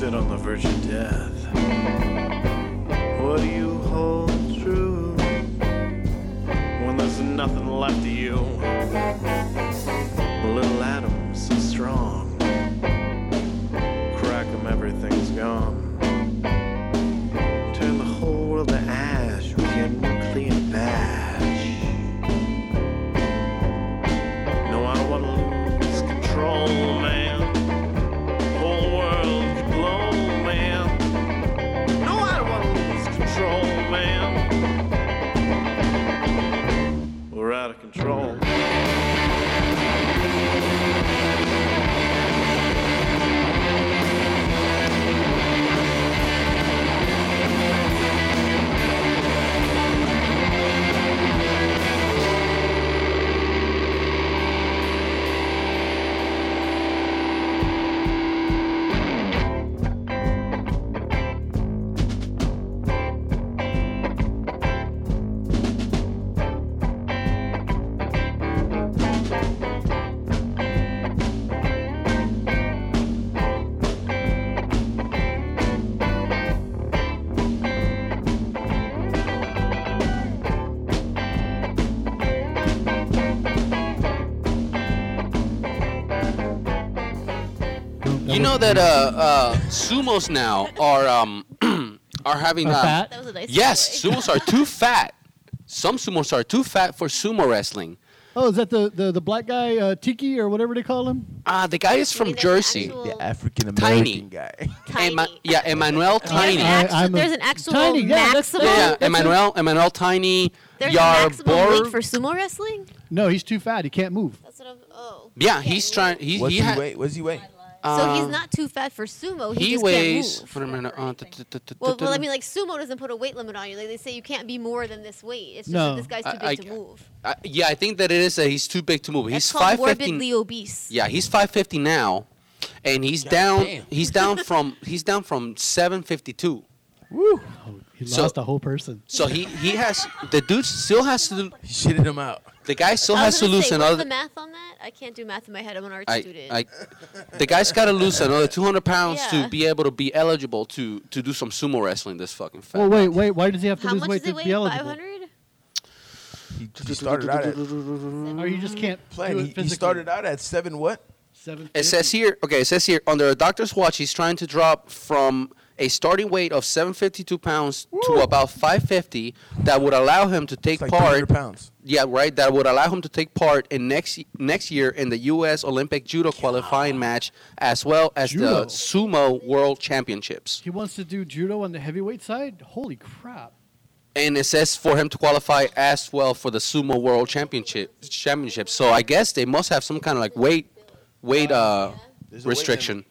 sit on the verge of death. What do you hold true when there's nothing left of you? Little atoms so strong, crack 'em, everything's gone. Turn the whole world to ash with your nuclear bash. No, I don't wanna lose control, man. Whole world could blow, man. No, I don't wanna lose control, man. We're out of control. You know that sumos now are having fat? That was a nice sumos are too fat. Some sumos are too fat for sumo wrestling. Oh, is that the black guy Tiki or whatever they call him? The guy is from Jersey. The African American guy. Tiny. Emmanuel Tiny. There's an actual Tiny. Yeah, maximum. Yeah, Emmanuel Tiny. There's a maximum weight for sumo wrestling? No, he's too fat. He can't move. That's what I'm. Oh. Yeah, he's trying. What's he weigh? So he's not too fat for sumo. He just weighs. Can't move. Well, I mean, like sumo doesn't put a weight limit on you. Like, they say you can't be more than this weight. It's just that this guy's too big to move. I think that it is that he's too big to move. That's called morbidly obese. Yeah, he's 550 now, and he's down. Damn. He's down from 752. Woo! He lost a whole person. So he has the dude still has to. He shitted him out. The guy still has to lose another. What's the math on that? I can't do math in my head. I'm an art student. The guy's got to lose another 200 pounds to be able to be eligible to do some sumo wrestling. This fucking fat. Well, wait. Why does he have to lose weight to be eligible? 500. He just started out at. Or you just can't play. He started out at 7. What? 7. It says here. Okay, it says here under a doctor's watch, he's trying to drop from a starting weight of 752 pounds to about 550 that would allow him to take part. 300 pounds. Yeah, right. That would allow him to take part in next year in the U.S. Olympic judo qualifying match, as well as the sumo world championships. He wants to do judo on the heavyweight side. Holy crap! And it says for him to qualify as well for the sumo world championship. So I guess they must have some kind of like weight restriction.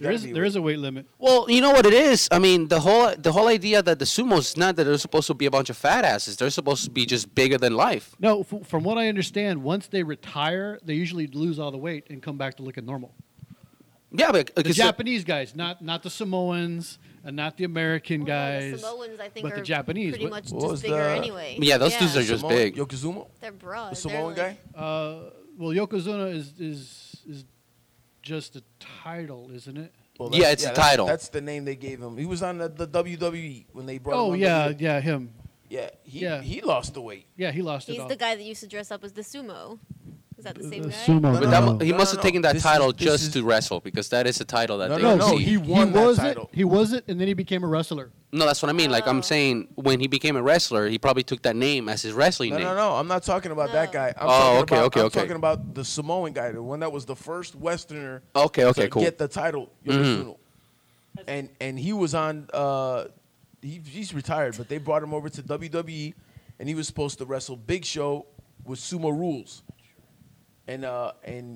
There is a weight limit. Well, you know what it is? I mean, the whole idea that the sumo is not that they're supposed to be a bunch of fat asses. They're supposed to be just bigger than life. No, from what I understand, once they retire, they usually lose all the weight and come back to looking normal. Yeah, but the Japanese guys, not the Samoans and not the American guys. The Samoans, I think, but the Japanese pretty much just bigger anyway. Yeah, those dudes are just big. Yokozuna? They're broad. The Samoan guy? Well, Yokozuna is just a title, isn't it? Well, it's a title. That's the name they gave him. He was on the WWE when they brought him. Oh, yeah, him. Yeah, he lost the weight. Yeah, he lost it all. He's the guy that used to dress up as the sumo. Is that the same guy? Sumo. No, he must have taken that title just to wrestle, because that is a title that they received. No, he won that title. He was it, and then he became a wrestler. No, that's what I mean. Like, I'm saying, when he became a wrestler, he probably took that name as his wrestling name. No. I'm not talking about that guy. I'm talking about the Samoan guy, the one that was the first Westerner to get the title. Mm-hmm. And he was on, he's retired, but they brought him over to WWE, and he was supposed to wrestle Big Show with sumo rules. And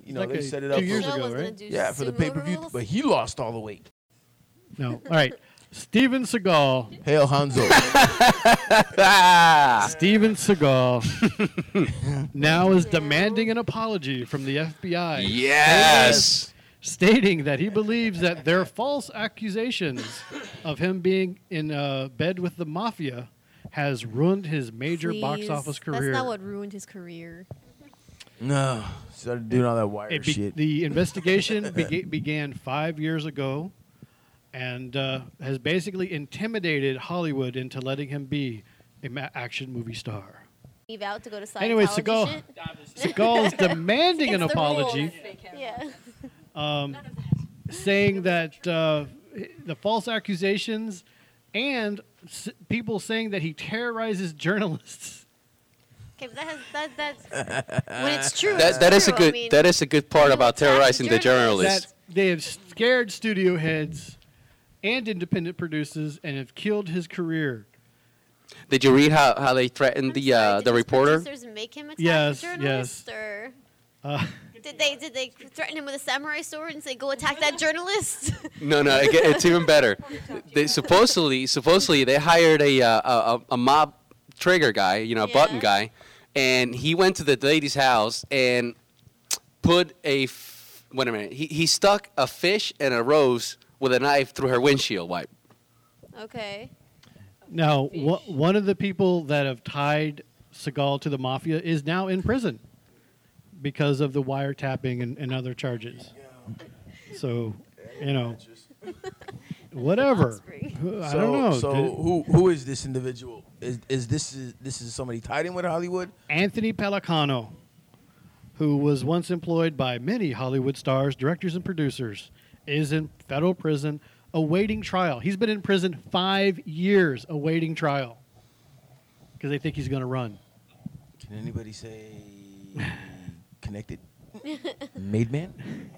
you know, like they set it up 2 years ago, right? Yeah, for the pay-per-view, but he lost all the weight. No, all right. Steven Seagal. Hail Hanzo. Steven Seagal now is demanding an apology from the FBI. Yes. Stating that he believes that their false accusations of him being in bed with the mafia has ruined his major box office career. That's not what ruined his career. No. Started doing all that wire shit. The investigation began 5 years ago. and has basically intimidated Hollywood into letting him be an action movie star. Leave out to go to Scientology. Anyway, Seagal is demanding an apology. Yeah. Saying that the false accusations and people saying that he terrorizes journalists. Okay, but that's when it's true. That is a good part about terrorizing the journalists. That they have scared studio heads and independent producers and have killed his career. Did you read how they threatened the reporter? Did the producers make him attack the journalist? Yes. Or did they threaten him with a samurai sword and say, "Go attack that journalist"? No, it's even better. They supposedly they hired a mob trigger guy, button guy, and he went to the lady's house and put He stuck a fish and a rose with a knife through her windshield wipe. Okay. Now, one of the people that have tied Seagal to the mafia is now in prison because of the wiretapping and other charges. So, whatever. I don't know. So, who is this individual? Is this somebody tied in with Hollywood? Anthony Pellicano, who was once employed by many Hollywood stars, directors, and producers, is in federal prison awaiting trial. He's been in prison 5 years awaiting trial because they think he's going to run. Can anybody say connected? Made man?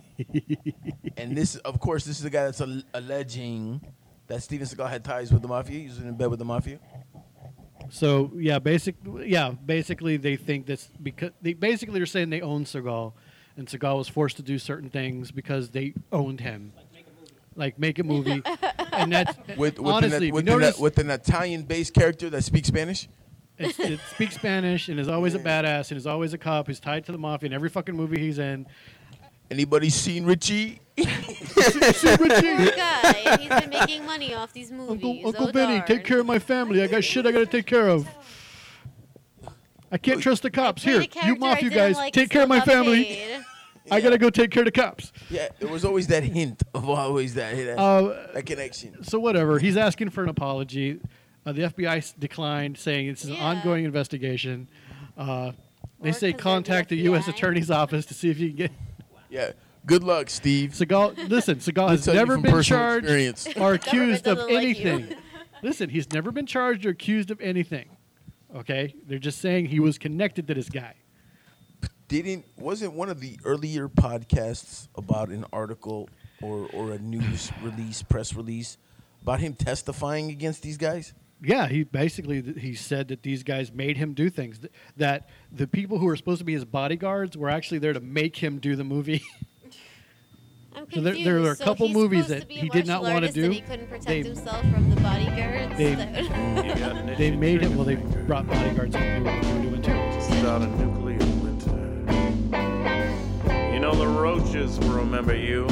And this, of course, this is the guy that's alleging that Steven Seagal had ties with the mafia. He was in bed with the mafia. So, basically they think that's because they basically are saying they own Seagal, and Seagal was forced to do certain things because they owned him. Like, make a movie. And that's with an Italian-based character that speaks Spanish? It speaks Spanish and is always a badass and is always a cop who's tied to the mafia in every fucking movie he's in. Anybody seen Richie? Seen Richie? Poor guy. And he's been making money off these movies. Uncle Benny, take care of my family. I got shit I got to take care of. I can't trust the cops. Here, you mafia guys, take care of my family. Yeah. I gotta go take care of the cops. Yeah, there was always that hint of always that connection. So whatever, he's asking for an apology. The FBI declined, saying it's an ongoing investigation. They say contact the U.S. Attorney's Office to see if you can get. Yeah, good luck, Steve. Seagal, listen, Seagal has never been charged or accused of anything. Listen, he's never been charged or accused of anything. Okay, they're just saying he was connected to this guy. Wasn't one of the earlier podcasts about an article or a news release, press release, about him testifying against these guys? Yeah, he said that these guys made him do things, that the people who were supposed to be his bodyguards were actually there to make him do the movie. I'm confused. There were a couple movies that he did not want to do. He couldn't protect himself from the bodyguards. They made him. Well, they brought bodyguards to do what they were doing too. It's not a nuclear. You know the roaches will remember you.